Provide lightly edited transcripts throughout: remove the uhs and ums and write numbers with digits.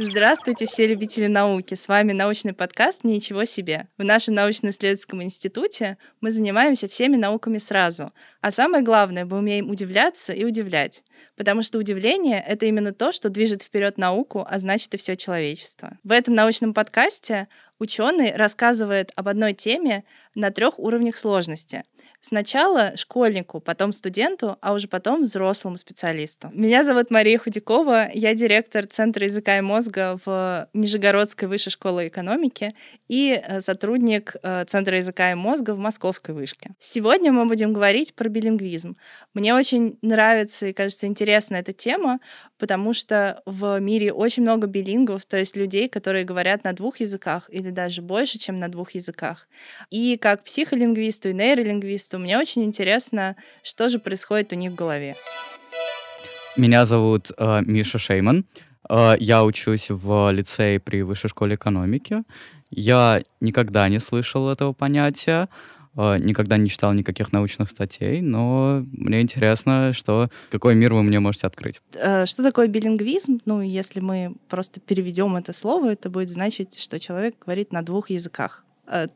Здравствуйте, все любители науки! С вами научный подкаст «Ничего себе». В нашем научно-исследовательском институте мы занимаемся всеми науками сразу. А самое главное, мы умеем удивляться и удивлять. Потому что удивление — это именно то, что движет вперед науку, а значит и все человечество. В этом научном подкасте ученый рассказывает об одной теме на 3 уровнях сложности. Сначала школьнику, потом студенту, а уже потом взрослому специалисту. Меня зовут Мария Худякова, я директор Центра языка и мозга в Нижегородской высшей школе экономики и сотрудник Центра языка и мозга в Московской вышке. Сегодня мы будем говорить про билингвизм. Мне очень нравится и, кажется, интересна эта тема, потому что в мире очень много билингвов, то есть людей, которые говорят на 2 языках или даже больше, чем на 2 языках. И как психолингвисту и нейролингвисту мне очень интересно, что же происходит у них в голове. Меня зовут Миша Шейман. Я учусь в лицее при Высшей школе экономики. Я никогда не слышал этого понятия, никогда не читал никаких научных статей, но мне интересно, какой мир вы мне можете открыть. Что такое билингвизм? Если мы просто переведем это слово, это будет значить, что человек говорит на 2 языках.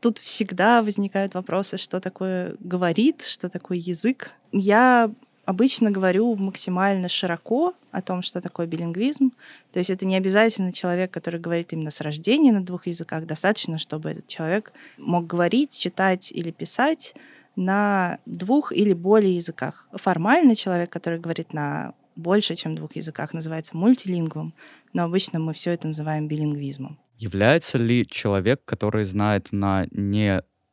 Тут всегда возникают вопросы, что такое говорит, что такое язык. Я обычно говорю максимально широко о том, что такое билингвизм. То есть это не обязательно человек, который говорит именно с рождения на 2 языках. Достаточно, чтобы этот человек мог говорить, читать или писать на 2 или более языках. Формально человек, который говорит на больше, чем 2 языках, называется мультилингвом, но обычно мы все это называем билингвизмом. Является ли человек, который знает на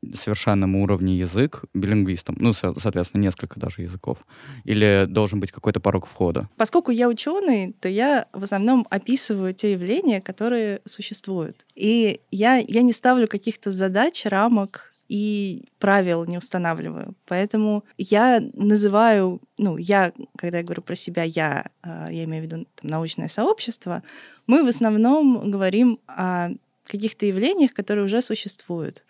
несовершенном уровне язык, билингвистом? Соответственно, несколько даже языков. Или должен быть какой-то порог входа? Поскольку я ученый, то я в основном описываю те явления, которые существуют. И я не ставлю каких-то задач, рамок, и правил не устанавливаю. Поэтому я называю, когда я говорю про себя, я имею в виду научное сообщество, мы в основном говорим о каких-то явлениях, которые уже существуют.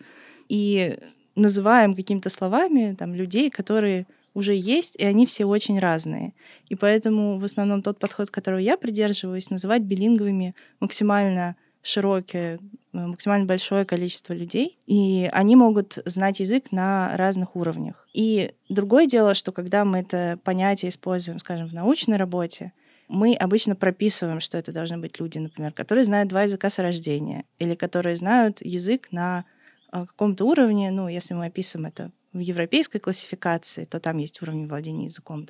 И называем какими-то словами людей, которые уже есть, и они все очень разные. И поэтому в основном тот подход, которого я придерживаюсь, называть билингвами максимально широкие, максимально большое количество людей, и они могут знать язык на разных уровнях. И другое дело, что когда мы это понятие используем, скажем, в научной работе, мы обычно прописываем, что это должны быть люди, например, которые знают 2 языка с рождения, или которые знают язык на каком-то уровне, если мы описываем это в европейской классификации, то там есть уровни владения языком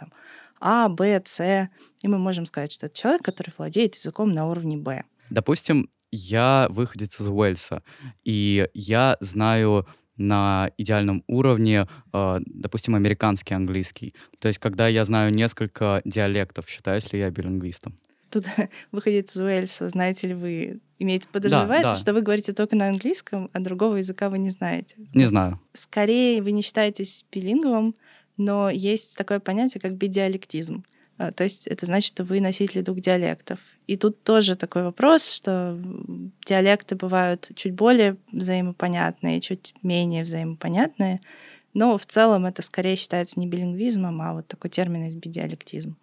А, Б, С, и мы можем сказать, что это человек, который владеет языком на уровне Б. Допустим, я выходец из Уэльса, и я знаю на идеальном уровне, допустим, американский английский. То есть, когда я знаю несколько диалектов, считаюсь ли я билингвистом? Тут выходец из Уэльса, знаете ли вы, подразумевается, да. Что вы говорите только на английском, а другого языка вы не знаете. Не знаю. Скорее, вы не считаетесь билингвом, но есть такое понятие, как бидиалектизм. То есть это значит, что вы носители 2 диалектов. И тут тоже такой вопрос, что диалекты бывают чуть более взаимопонятные, чуть менее взаимопонятные, но в целом это скорее считается не билингвизмом, а такой термин есть бидиалектизм.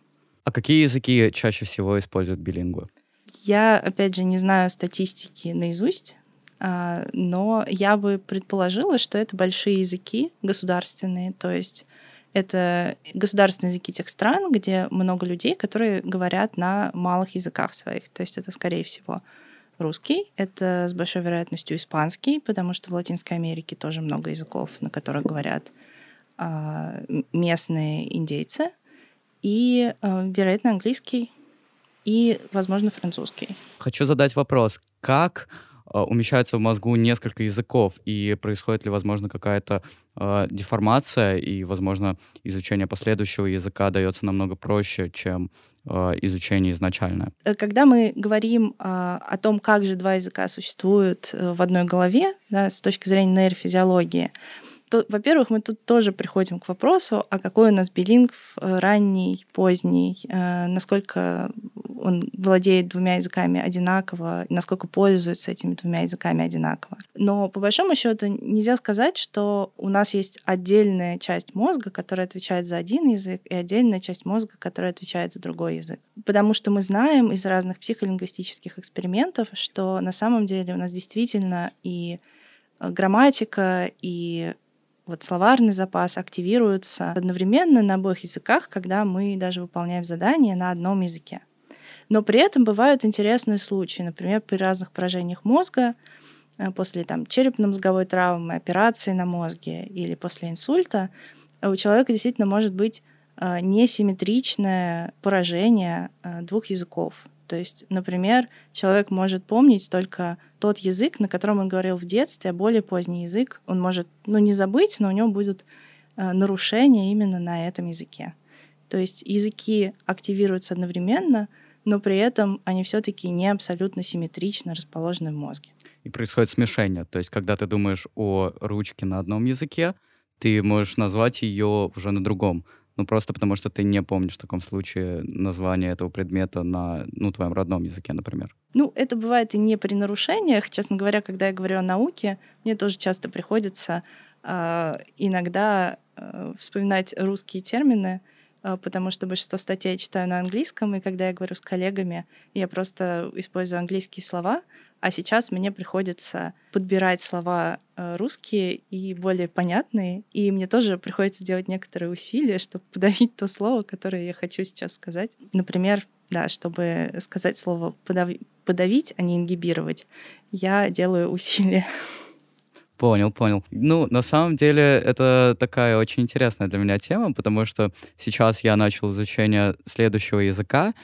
А какие языки чаще всего используют билингвы? Я, опять же, не знаю статистики наизусть, но я бы предположила, что это большие языки государственные, то есть это государственные языки тех стран, где много людей, которые говорят на малых языках своих. То есть это, скорее всего, русский, это с большой вероятностью испанский, потому что в Латинской Америке тоже много языков, на которых говорят местные индейцы, и, вероятно, английский и, возможно, французский. Хочу задать вопрос, как умещаются в мозгу несколько языков, и происходит ли, возможно, какая-то деформация, и, возможно, изучение последующего языка дается намного проще, чем изучение изначальное. Когда мы говорим о том, как же 2 языка существуют в одной голове, с точки зрения нейрофизиологии, то, во-первых, мы тут тоже приходим к вопросу, а какой у нас билингв ранний, поздний, насколько он владеет двумя языками одинаково, насколько пользуется этими двумя языками одинаково. Но по большому счету нельзя сказать, что у нас есть отдельная часть мозга, которая отвечает за один язык, и отдельная часть мозга, которая отвечает за другой язык. Потому что мы знаем из разных психолингвистических экспериментов, что на самом деле у нас действительно и грамматика, и вот словарный запас активируются одновременно на обоих языках, когда мы даже выполняем задания на одном языке. Но при этом бывают интересные случаи. Например, при разных поражениях мозга, после черепно-мозговой травмы, операции на мозге или после инсульта, у человека действительно может быть несимметричное поражение двух языков. То есть, например, человек может помнить только тот язык, на котором он говорил в детстве, а более поздний язык он может, не забыть, но у него будут нарушения именно на этом языке. То есть языки активируются одновременно, но при этом они все-таки не абсолютно симметрично расположены в мозге. И происходит смешение. То есть когда ты думаешь о ручке на одном языке, ты можешь назвать ее уже на другом. Просто потому, что ты не помнишь в таком случае название этого предмета на твоем родном языке, например. Это бывает и не при нарушениях. Честно говоря, когда я говорю о науке, мне тоже часто приходится иногда вспоминать русские термины, потому что большинство статей я читаю на английском, и когда я говорю с коллегами, я просто использую английские слова, а сейчас мне приходится подбирать слова русские и более понятные, и мне тоже приходится делать некоторые усилия, чтобы подавить то слово, которое я хочу сейчас сказать. Например, чтобы сказать слово «подавить», а не «ингибировать», я делаю усилия. Понял. На самом деле, это такая очень интересная для меня тема, потому что сейчас я начал изучение следующего языка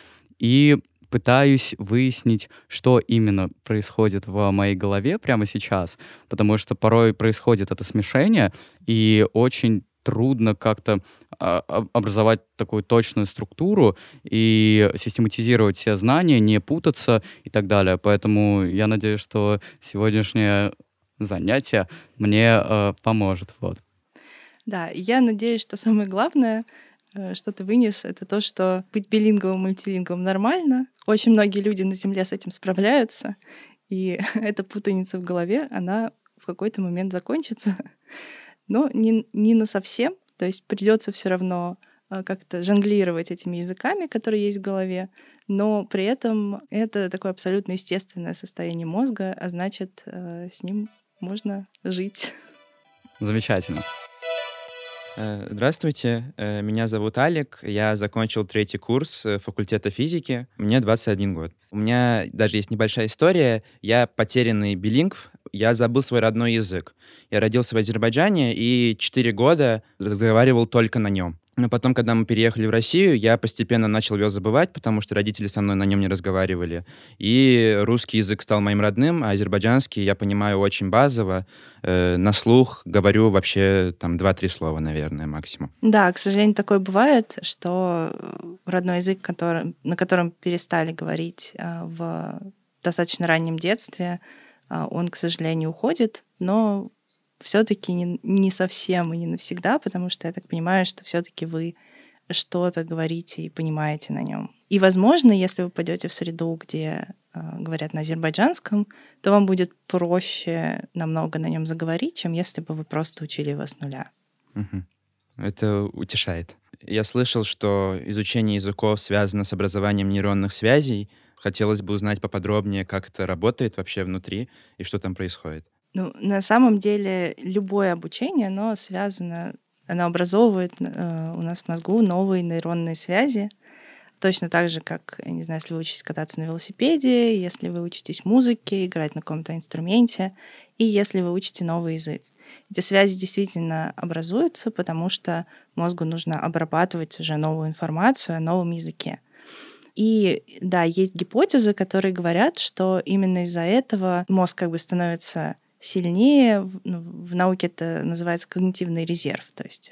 и пытаюсь выяснить, что именно происходит в моей голове прямо сейчас, потому что порой происходит это смешение, и очень трудно как-то образовать такую точную структуру и систематизировать все знания, не путаться и так далее. Поэтому я надеюсь, что сегодняшнее занятие мне поможет. Да, я надеюсь, что самое главное, что ты вынес, это то, что быть билинговым и мультилинговым нормально. Очень многие люди на Земле с этим справляются, и эта путаница в голове, она в какой-то момент закончится, но не насовсем, то есть придется все равно как-то жонглировать этими языками, которые есть в голове, но при этом это такое абсолютно естественное состояние мозга, а значит, с ним можно жить. Замечательно. Здравствуйте, меня зовут Алик, я закончил 3-й курс факультета физики, мне 21 год. У меня даже есть небольшая история, я потерянный билингв, я забыл свой родной язык. Я родился в Азербайджане и 4 года разговаривал только на нем. Но потом, когда мы переехали в Россию, я постепенно начал его забывать, потому что родители со мной на нем не разговаривали. И русский язык стал моим родным, а азербайджанский я понимаю очень базово. На слух говорю вообще 2-3 слова, наверное, максимум. Да, к сожалению, такое бывает, что родной язык, на котором перестали говорить в достаточно раннем детстве, он, к сожалению, уходит, но все-таки не совсем и не навсегда, потому что я так понимаю, что все-таки вы что-то говорите и понимаете на нем. И, возможно, если вы пойдете в среду, где говорят на азербайджанском, то вам будет проще намного на нем заговорить, чем если бы вы просто учили его с нуля. Это утешает. Я слышал, что изучение языков связано с образованием нейронных связей. Хотелось бы узнать поподробнее, как это работает вообще внутри и что там происходит. На самом деле любое обучение, оно образовывает у нас в мозгу новые нейронные связи. Точно так же, как, если вы учитесь кататься на велосипеде, если вы учитесь музыке, играть на каком-то инструменте, и если вы учите новый язык. Эти связи действительно образуются, потому что мозгу нужно обрабатывать уже новую информацию о новом языке. И да, есть гипотезы, которые говорят, что именно из-за этого мозг становится сильнее, в науке это называется когнитивный резерв. То есть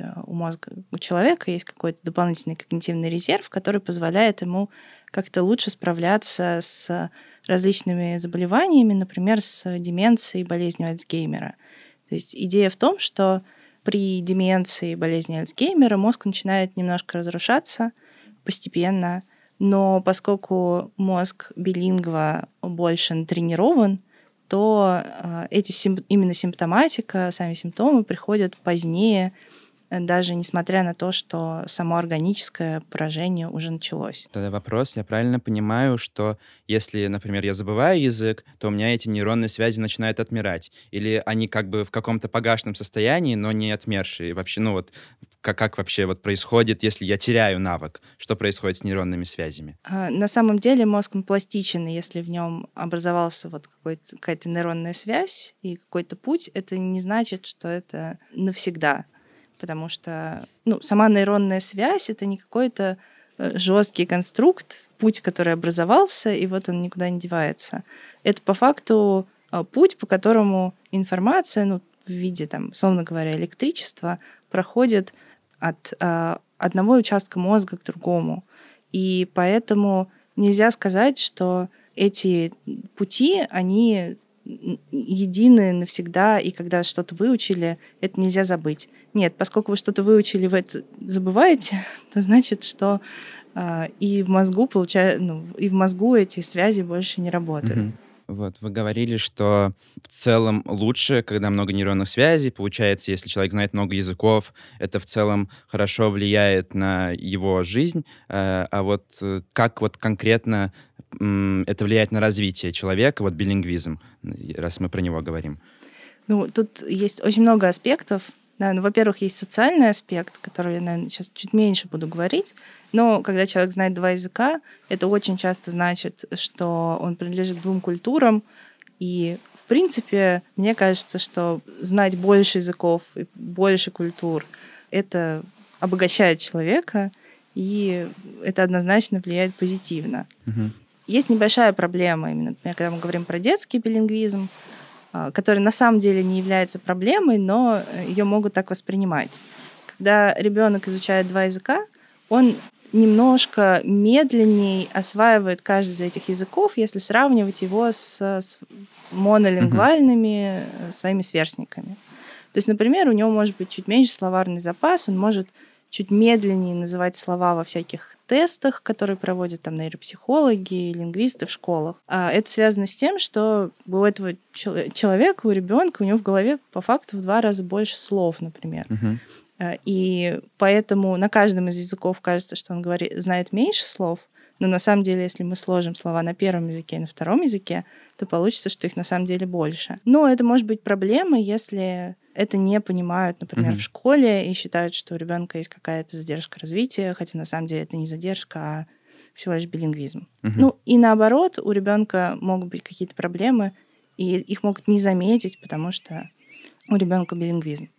у человека есть какой-то дополнительный когнитивный резерв, который позволяет ему как-то лучше справляться с различными заболеваниями, например, с деменцией и болезнью Альцгеймера. То есть идея в том, что При деменции, болезни Альцгеймера мозг начинает немножко разрушаться постепенно, но поскольку мозг билингва больше натренирован, то именно симптоматика, сами симптомы приходят позднее, даже несмотря на то, что само органическое поражение уже началось. Тогда вопрос, я правильно понимаю, что если, например, я забываю язык, то у меня эти нейронные связи начинают отмирать? Или они как бы в каком-то погашенном состоянии, но не отмершие? Вообще, как вообще происходит, если я теряю навык? Что происходит с нейронными связями? На самом деле мозг пластичен, и если в нем образовался какая-то нейронная связь и какой-то путь, это не значит, что это навсегда. Потому что сама нейронная связь — это не какой-то жесткий конструкт, путь, который образовался, и он никуда не девается. Это по факту путь, по которому информация в виде, условно говоря, электричества проходит от одного участка мозга к другому. И поэтому нельзя сказать, что эти пути, они едины навсегда, и когда что-то выучили, это нельзя забыть. Нет, поскольку вы что-то выучили, вы это забываете, то значит, что и в мозгу эти связи больше не работают. Mm-hmm. Вы говорили, что в целом лучше, когда много нейронных связей. Получается, если человек знает много языков, это в целом хорошо влияет на его жизнь. А как конкретно это влияет на развитие человека, билингвизм, раз мы про него говорим? Тут есть очень много аспектов. Да, во-первых, есть социальный аспект, который я, наверное, сейчас чуть меньше буду говорить, но когда человек знает два языка, это очень часто значит, что он принадлежит к двум культурам, и, в принципе, мне кажется, что знать больше языков и больше культур — это обогащает человека, и это однозначно влияет позитивно. Угу. Есть небольшая проблема, именно, например, когда мы говорим про детский билингвизм, который на самом деле не является проблемой, но ее могут так воспринимать. Когда ребенок изучает два языка, он немножко медленней осваивает каждый из этих языков, если сравнивать его с монолингвальными своими сверстниками. То есть, например, у него может быть чуть меньше словарный запас, он может чуть медленнее называть слова во всяких тестах, которые проводят нейропсихологи и лингвисты в школах. А это связано с тем, что у этого человека, у ребенка, у него в голове по факту в 2 раза больше слов, например. Uh-huh. И поэтому на каждом из языков кажется, что он знает меньше слов, но на самом деле, если мы сложим слова на первом языке и на втором языке, то получится, что их на самом деле больше. Но это может быть проблемой, если это не понимают, например, mm-hmm. в школе и считают, что у ребенка есть какая-то задержка развития, хотя на самом деле это не задержка, а всего лишь билингвизм. Mm-hmm. И наоборот, у ребенка могут быть какие-то проблемы, и их могут не заметить, потому что у ребенка билингвизм.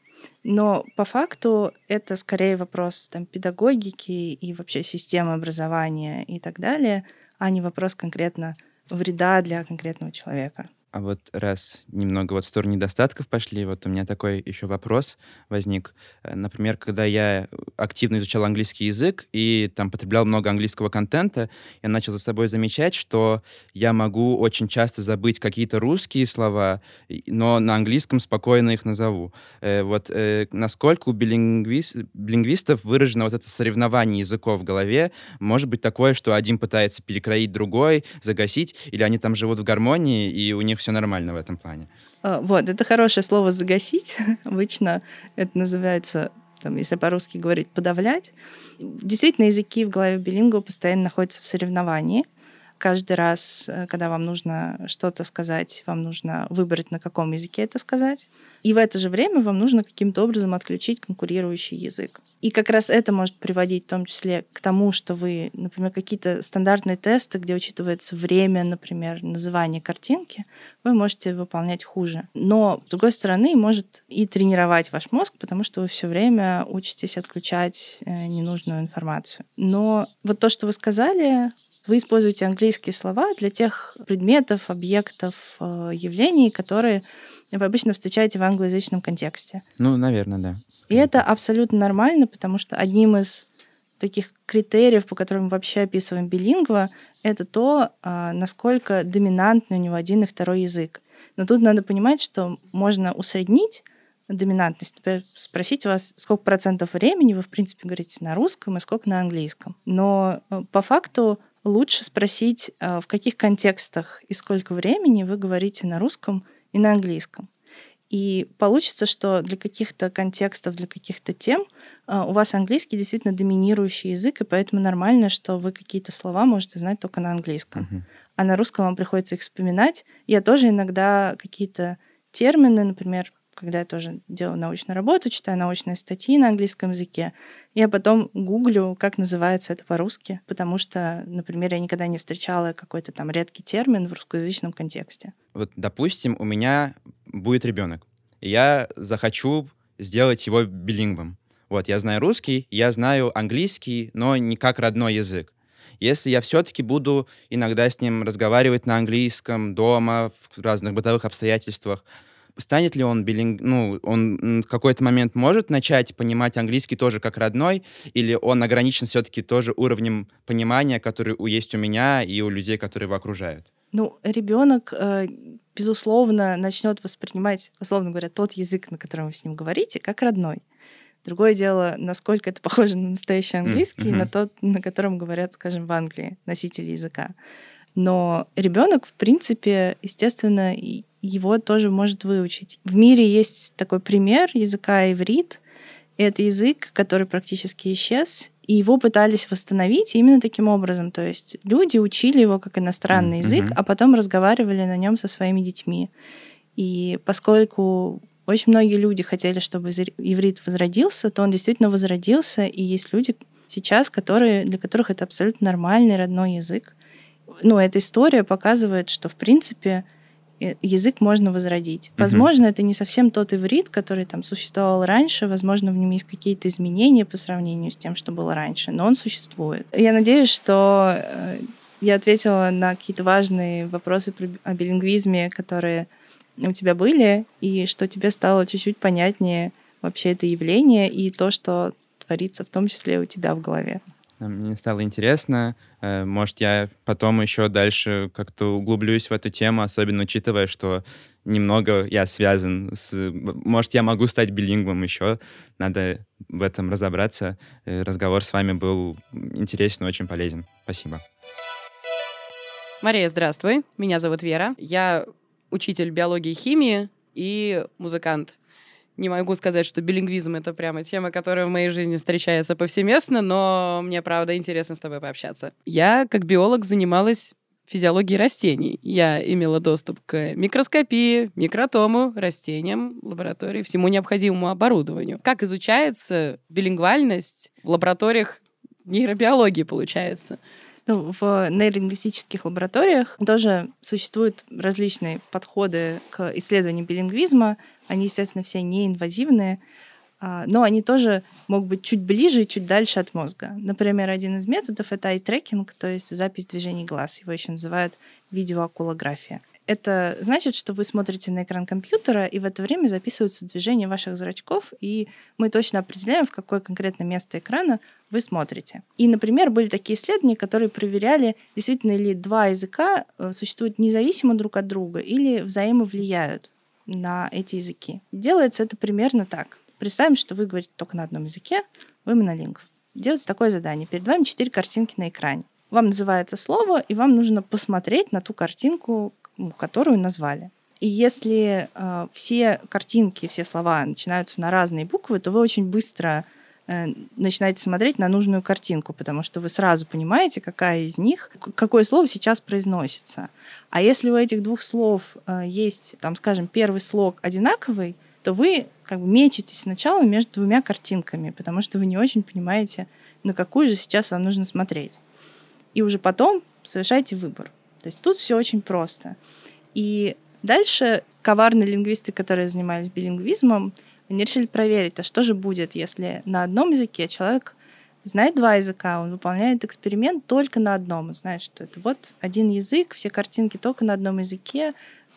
Но по факту это скорее вопрос педагогики и вообще системы образования и так далее, а не вопрос конкретно вреда для конкретного человека. А раз немного в сторону недостатков пошли, у меня такой еще вопрос возник. Например, когда я активно изучал английский язык и потреблял много английского контента, я начал за собой замечать, что я могу очень часто забыть какие-то русские слова, но на английском спокойно их назову. Насколько у билингвистов выражено это соревнование языков в голове? Может быть такое, что один пытается перекроить другой, загасить, или они живут в гармонии, и у них все нормально в этом плане. Это хорошее слово «загасить». Обычно это называется, если по-русски говорить, «подавлять». Действительно, языки в голове билингва постоянно находятся в соревновании. Каждый раз, когда вам нужно что-то сказать, вам нужно выбрать, на каком языке это сказать. И в это же время вам нужно каким-то образом отключить конкурирующий язык. И как раз это может приводить в том числе к тому, что вы, например, какие-то стандартные тесты, где учитывается время, например, называние картинки, вы можете выполнять хуже. Но, с другой стороны, может и тренировать ваш мозг, потому что вы все время учитесь отключать ненужную информацию. Но то, что вы сказали... Вы используете английские слова для тех предметов, объектов, явлений, которые вы обычно встречаете в англоязычном контексте. Наверное, да. И это абсолютно нормально, потому что одним из таких критериев, по которым мы вообще описываем билингва, это то, насколько доминантный у него один и второй язык. Но тут надо понимать, что можно усреднить, доминантность. Спросить вас, сколько процентов времени вы, в принципе, говорите на русском и сколько на английском. Но по факту лучше спросить, в каких контекстах и сколько времени вы говорите на русском и на английском. И получится, что для каких-то контекстов, для каких-то тем у вас английский действительно доминирующий язык, и поэтому нормально, что вы какие-то слова можете знать только на английском. Uh-huh. А на русском вам приходится их вспоминать. Я тоже иногда какие-то термины, например, когда я тоже делаю научную работу, читаю научные статьи на английском языке, я потом гуглю, как называется это по-русски, потому что, например, я никогда не встречала какой-то там редкий термин в русскоязычном контексте. Вот, допустим, у меня будет ребенок, и я захочу сделать его билингвом. Вот, я знаю русский, я знаю английский, но не как родной язык. Если я все-таки буду иногда с ним разговаривать на английском, дома, в разных бытовых обстоятельствах, станет ли он он в какой-то момент может начать понимать английский тоже как родной, или он ограничен все-таки тоже уровнем понимания, который есть у меня и у людей, которые его окружают? Ну, ребенок, безусловно, начнет воспринимать, условно говоря, тот язык, на котором вы с ним говорите, как родной. Другое дело, насколько это похоже на настоящий английский, на тот, на котором говорят, скажем, в Англии носители языка. Но ребенок, в принципе, естественно, его тоже может выучить. В мире есть такой пример языка иврит. Это язык, который практически исчез, и его пытались восстановить именно таким образом. То есть люди учили его как иностранный язык, а потом разговаривали на нем со своими детьми. И поскольку очень многие люди хотели, чтобы иврит возродился, то он действительно возродился, и есть люди сейчас, для которых это абсолютно нормальный родной язык. Ну, эта история показывает, что, в принципе, язык можно возродить. Возможно, это не совсем тот иврит, который там существовал раньше, возможно, в нем есть какие-то изменения по сравнению с тем, что было раньше, но он существует. Я надеюсь, что я ответила на какие-то важные вопросы о билингвизме, которые у тебя были, и что тебе стало чуть-чуть понятнее вообще это явление и то, что творится в том числе у тебя в голове. Мне стало интересно. Может, я потом еще дальше как-то углублюсь в эту тему, особенно учитывая, что немного я связан с... Может, я могу стать билингвом еще. Надо в этом разобраться. Разговор с вами был интересен и очень полезен. Спасибо. Мария, здравствуй. Меня зовут Вера. Я учитель биологии и химии и музыкант. Не могу сказать, что билингвизм — это прямо тема, которая в моей жизни встречается повсеместно, но мне, правда, интересно с тобой пообщаться. Я, как биолог, занималась физиологией растений. Я имела доступ к микроскопии, микротому, растениям, лаборатории, всему необходимому оборудованию. Как изучается билингвальность в лабораториях нейробиологии, получается? Ну, в нейролингвистических лабораториях тоже существуют различные подходы к исследованию билингвизма. Они, естественно, все неинвазивные, но они тоже могут быть чуть ближе и чуть дальше от мозга. Например, один из методов — это eye-tracking, то есть запись движений глаз. Его еще называют видеоокулография. Это значит, что вы смотрите на экран компьютера, и в это время записываются движения ваших зрачков, и мы точно определяем, в какое конкретно место экрана вы смотрите. И, например, были такие исследования, которые проверяли, действительно ли два языка существуют независимо друг от друга или взаимовлияют на эти языки. Делается это примерно так. Представим, что вы говорите только на одном языке, вы монолингв. Делается такое задание. Перед вами 4 картинки на экране. Вам называется слово, и вам нужно посмотреть на ту картинку, которую назвали. И если все картинки, все слова начинаются на разные буквы, то вы очень быстро начинаете смотреть на нужную картинку, потому что вы сразу понимаете, какая из них, какое слово сейчас произносится. А если у этих двух слов есть, там, скажем, первый слог одинаковый, то вы как бы мечетесь сначала между двумя картинками, потому что вы не очень понимаете, на какую же сейчас вам нужно смотреть. И уже потом совершаете выбор. То есть тут все очень просто. И дальше коварные лингвисты, которые занимались билингвизмом, они решили проверить, а что же будет, если на одном языке человек знает два языка, он выполняет эксперимент только на одном, он знает, что это вот один язык, все картинки только на одном языке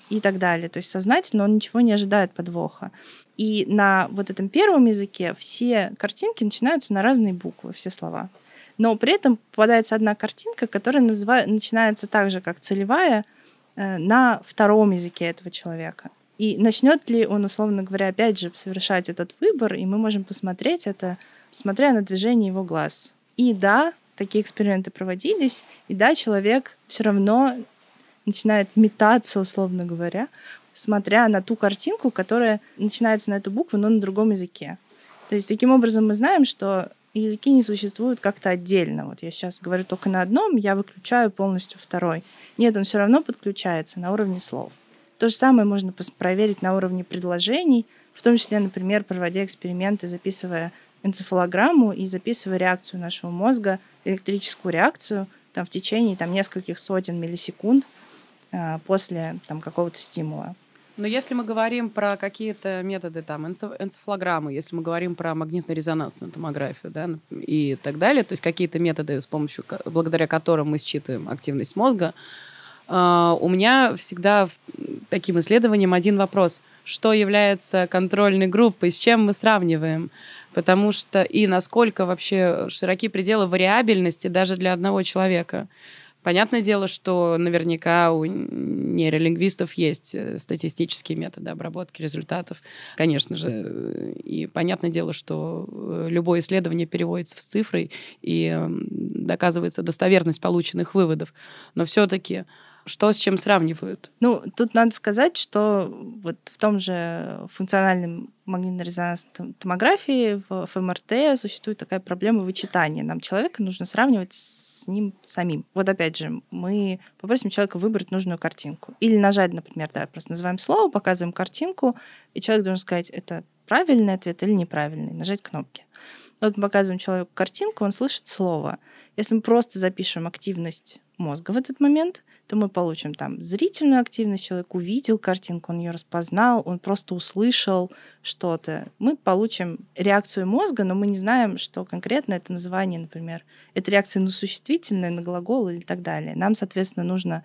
и так далее. То есть сознательно он ничего не ожидает подвоха. И на вот этом первом языке все картинки начинаются на разные буквы, все слова. Но при этом попадается одна картинка, которая начинается так же, как целевая, на втором языке этого человека. И начнет ли он, условно говоря, опять же совершать этот выбор, и мы можем посмотреть это, смотря на движение его глаз. И да, такие эксперименты проводились, и да, человек все равно начинает метаться, условно говоря, смотря на ту картинку, которая начинается на эту букву, но на другом языке. То есть таким образом мы знаем, что языки не существуют как-то отдельно. Вот я сейчас говорю только на одном, я выключаю полностью второй. Нет, он все равно подключается на уровне слов. То же самое можно проверить на уровне предложений, в том числе, например, проводя эксперименты, записывая энцефалограмму и записывая реакцию нашего мозга, электрическую реакцию в течение нескольких сотен миллисекунд после какого-то стимула. Но если мы говорим про какие-то методы, энцефалограммы, если мы говорим про магнитно-резонансную томографию, и так далее, то есть какие-то методы, благодаря которым мы считываем активность мозга, у меня всегда таким исследованием один вопрос. Что является контрольной группой, с чем мы сравниваем? Потому что и насколько вообще широки пределы вариабельности даже для одного человека. Понятное дело, что наверняка у нейролингвистов есть статистические методы обработки результатов, конечно же. И понятное дело, что любое исследование переводится в цифры и доказывается достоверность полученных выводов. Но все-таки что с чем сравнивают? Тут надо сказать, что в том же функциональном магнитно-резонансной томографии, в ФМРТ, существует такая проблема вычитания. Нам человека нужно сравнивать с ним самим. Опять же, мы попросим человека выбрать нужную картинку. Или нажать, например, просто называем слово, показываем картинку, и человек должен сказать, это правильный ответ или неправильный, нажать кнопки. Мы показываем человеку картинку, он слышит слово. Если мы просто запишем активность мозга в этот момент, то мы получим зрительную активность, человек увидел картинку, он ее распознал, он просто услышал что-то. Мы получим реакцию мозга, но мы не знаем, что конкретно это название, например. Это реакция на существительное, на глагол или так далее. Нам, соответственно, нужно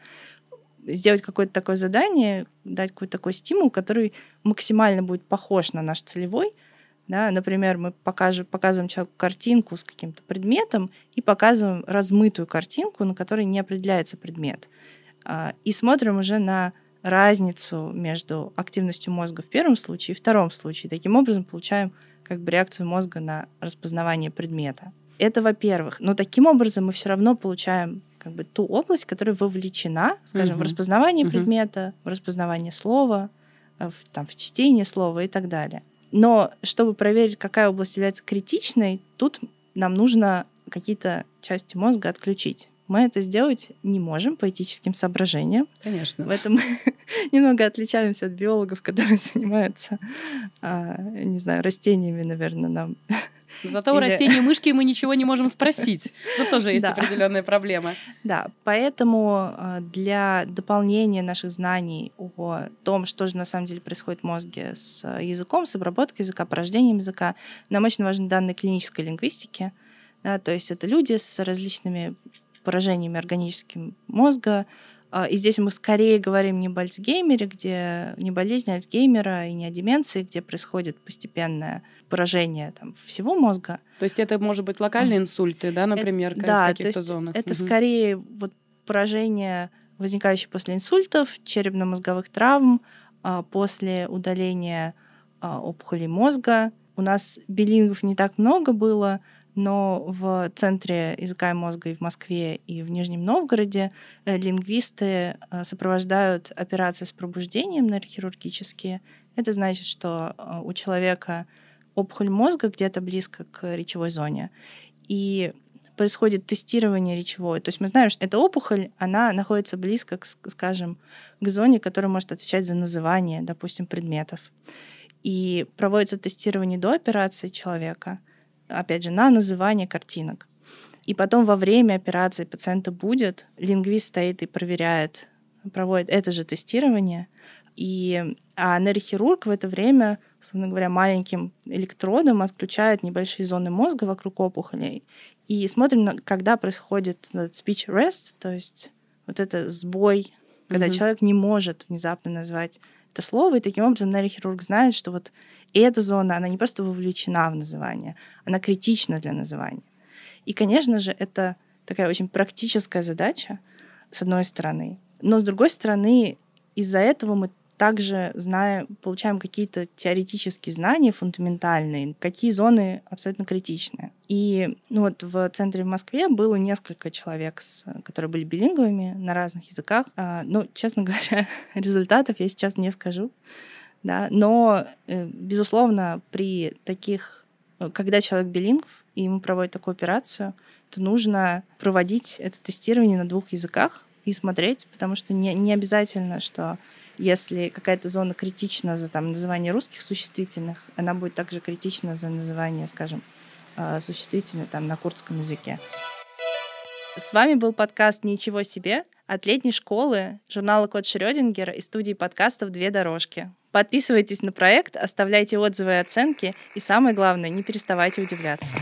сделать какое-то такое задание, дать какой-то такой стимул, который максимально будет похож на наш целевой. Например, мы показываем человеку картинку с каким-то предметом и показываем размытую картинку, на которой не определяется предмет. И смотрим уже на разницу между активностью мозга в первом случае и втором случае. Таким образом получаем реакцию мозга на распознавание предмета. Это, во-первых. Но таким образом мы все равно получаем ту область, которая вовлечена, скажем, в распознавание предмета, в распознавание слова, в чтение слова и так далее. Но чтобы проверить, какая область является критичной, тут нам нужно какие-то части мозга отключить. Мы это сделать не можем по этическим соображениям. Конечно. В этом мы немного отличаемся от биологов, которые занимаются, растениями, наверное, нам. Зато у растений мышки мы ничего не можем спросить. Тут тоже есть определенная проблема. Да, поэтому для дополнения наших знаний о том, что же на самом деле происходит в мозге с языком, с обработкой языка, порождением языка, нам очень важны данные клинической лингвистики. То есть это люди с различными поражениями органическим мозга. И здесь мы скорее говорим не об Альцгеймере, где не болезнь Альцгеймера и не о деменции, где происходит постепенное поражение всего мозга. То есть это может быть локальные инсульты, например, в каких-то зонах? Да, это скорее поражение, возникающее после инсультов, черепно-мозговых травм, после удаления опухолей мозга. У нас билингов не так много было, но в Центре языка и мозга и в Москве, и в Нижнем Новгороде лингвисты сопровождают операции с пробуждением нейрохирургические. Это значит, что у человека опухоль мозга где-то близко к речевой зоне. И происходит тестирование речевой. То есть мы знаем, что эта опухоль, она находится близко, скажем, к зоне, которая может отвечать за называние, допустим, предметов. И проводится тестирование до операции человека, опять же, на называние картинок. И потом во время операции пациента будет, лингвист стоит и проверяет, проводит это же тестирование, а нейрохирург в это время, условно говоря, маленьким электродом отключает небольшие зоны мозга вокруг опухолей и смотрим, когда происходит speech arrest, то есть это сбой, когда человек не может внезапно назвать это слово, и таким образом нейрохирург знает, что эта зона, она не просто вовлечена в называние, она критична для называния. И, конечно же, это такая очень практическая задача, с одной стороны. Но, с другой стороны, из-за этого мы также получаем какие-то теоретические знания фундаментальные, какие зоны абсолютно критичны. И вот в центре в Москве было несколько человек, которые были билингвами на разных языках. Ну, честно говоря, результатов я сейчас не скажу. Да? Но, безусловно, при таких, когда человек билингв, и ему проводят такую операцию, то нужно проводить это тестирование на двух языках и смотреть, потому что не обязательно, что если какая-то зона критична за называние русских существительных, она будет также критична за называние, скажем, существительных на курдском языке. С вами был подкаст «Ничего себе» от Летней школы, журнала «Кот Шрёдингера» и студии подкастов «Две дорожки». Подписывайтесь на проект, оставляйте отзывы и оценки, и самое главное, не переставайте удивляться.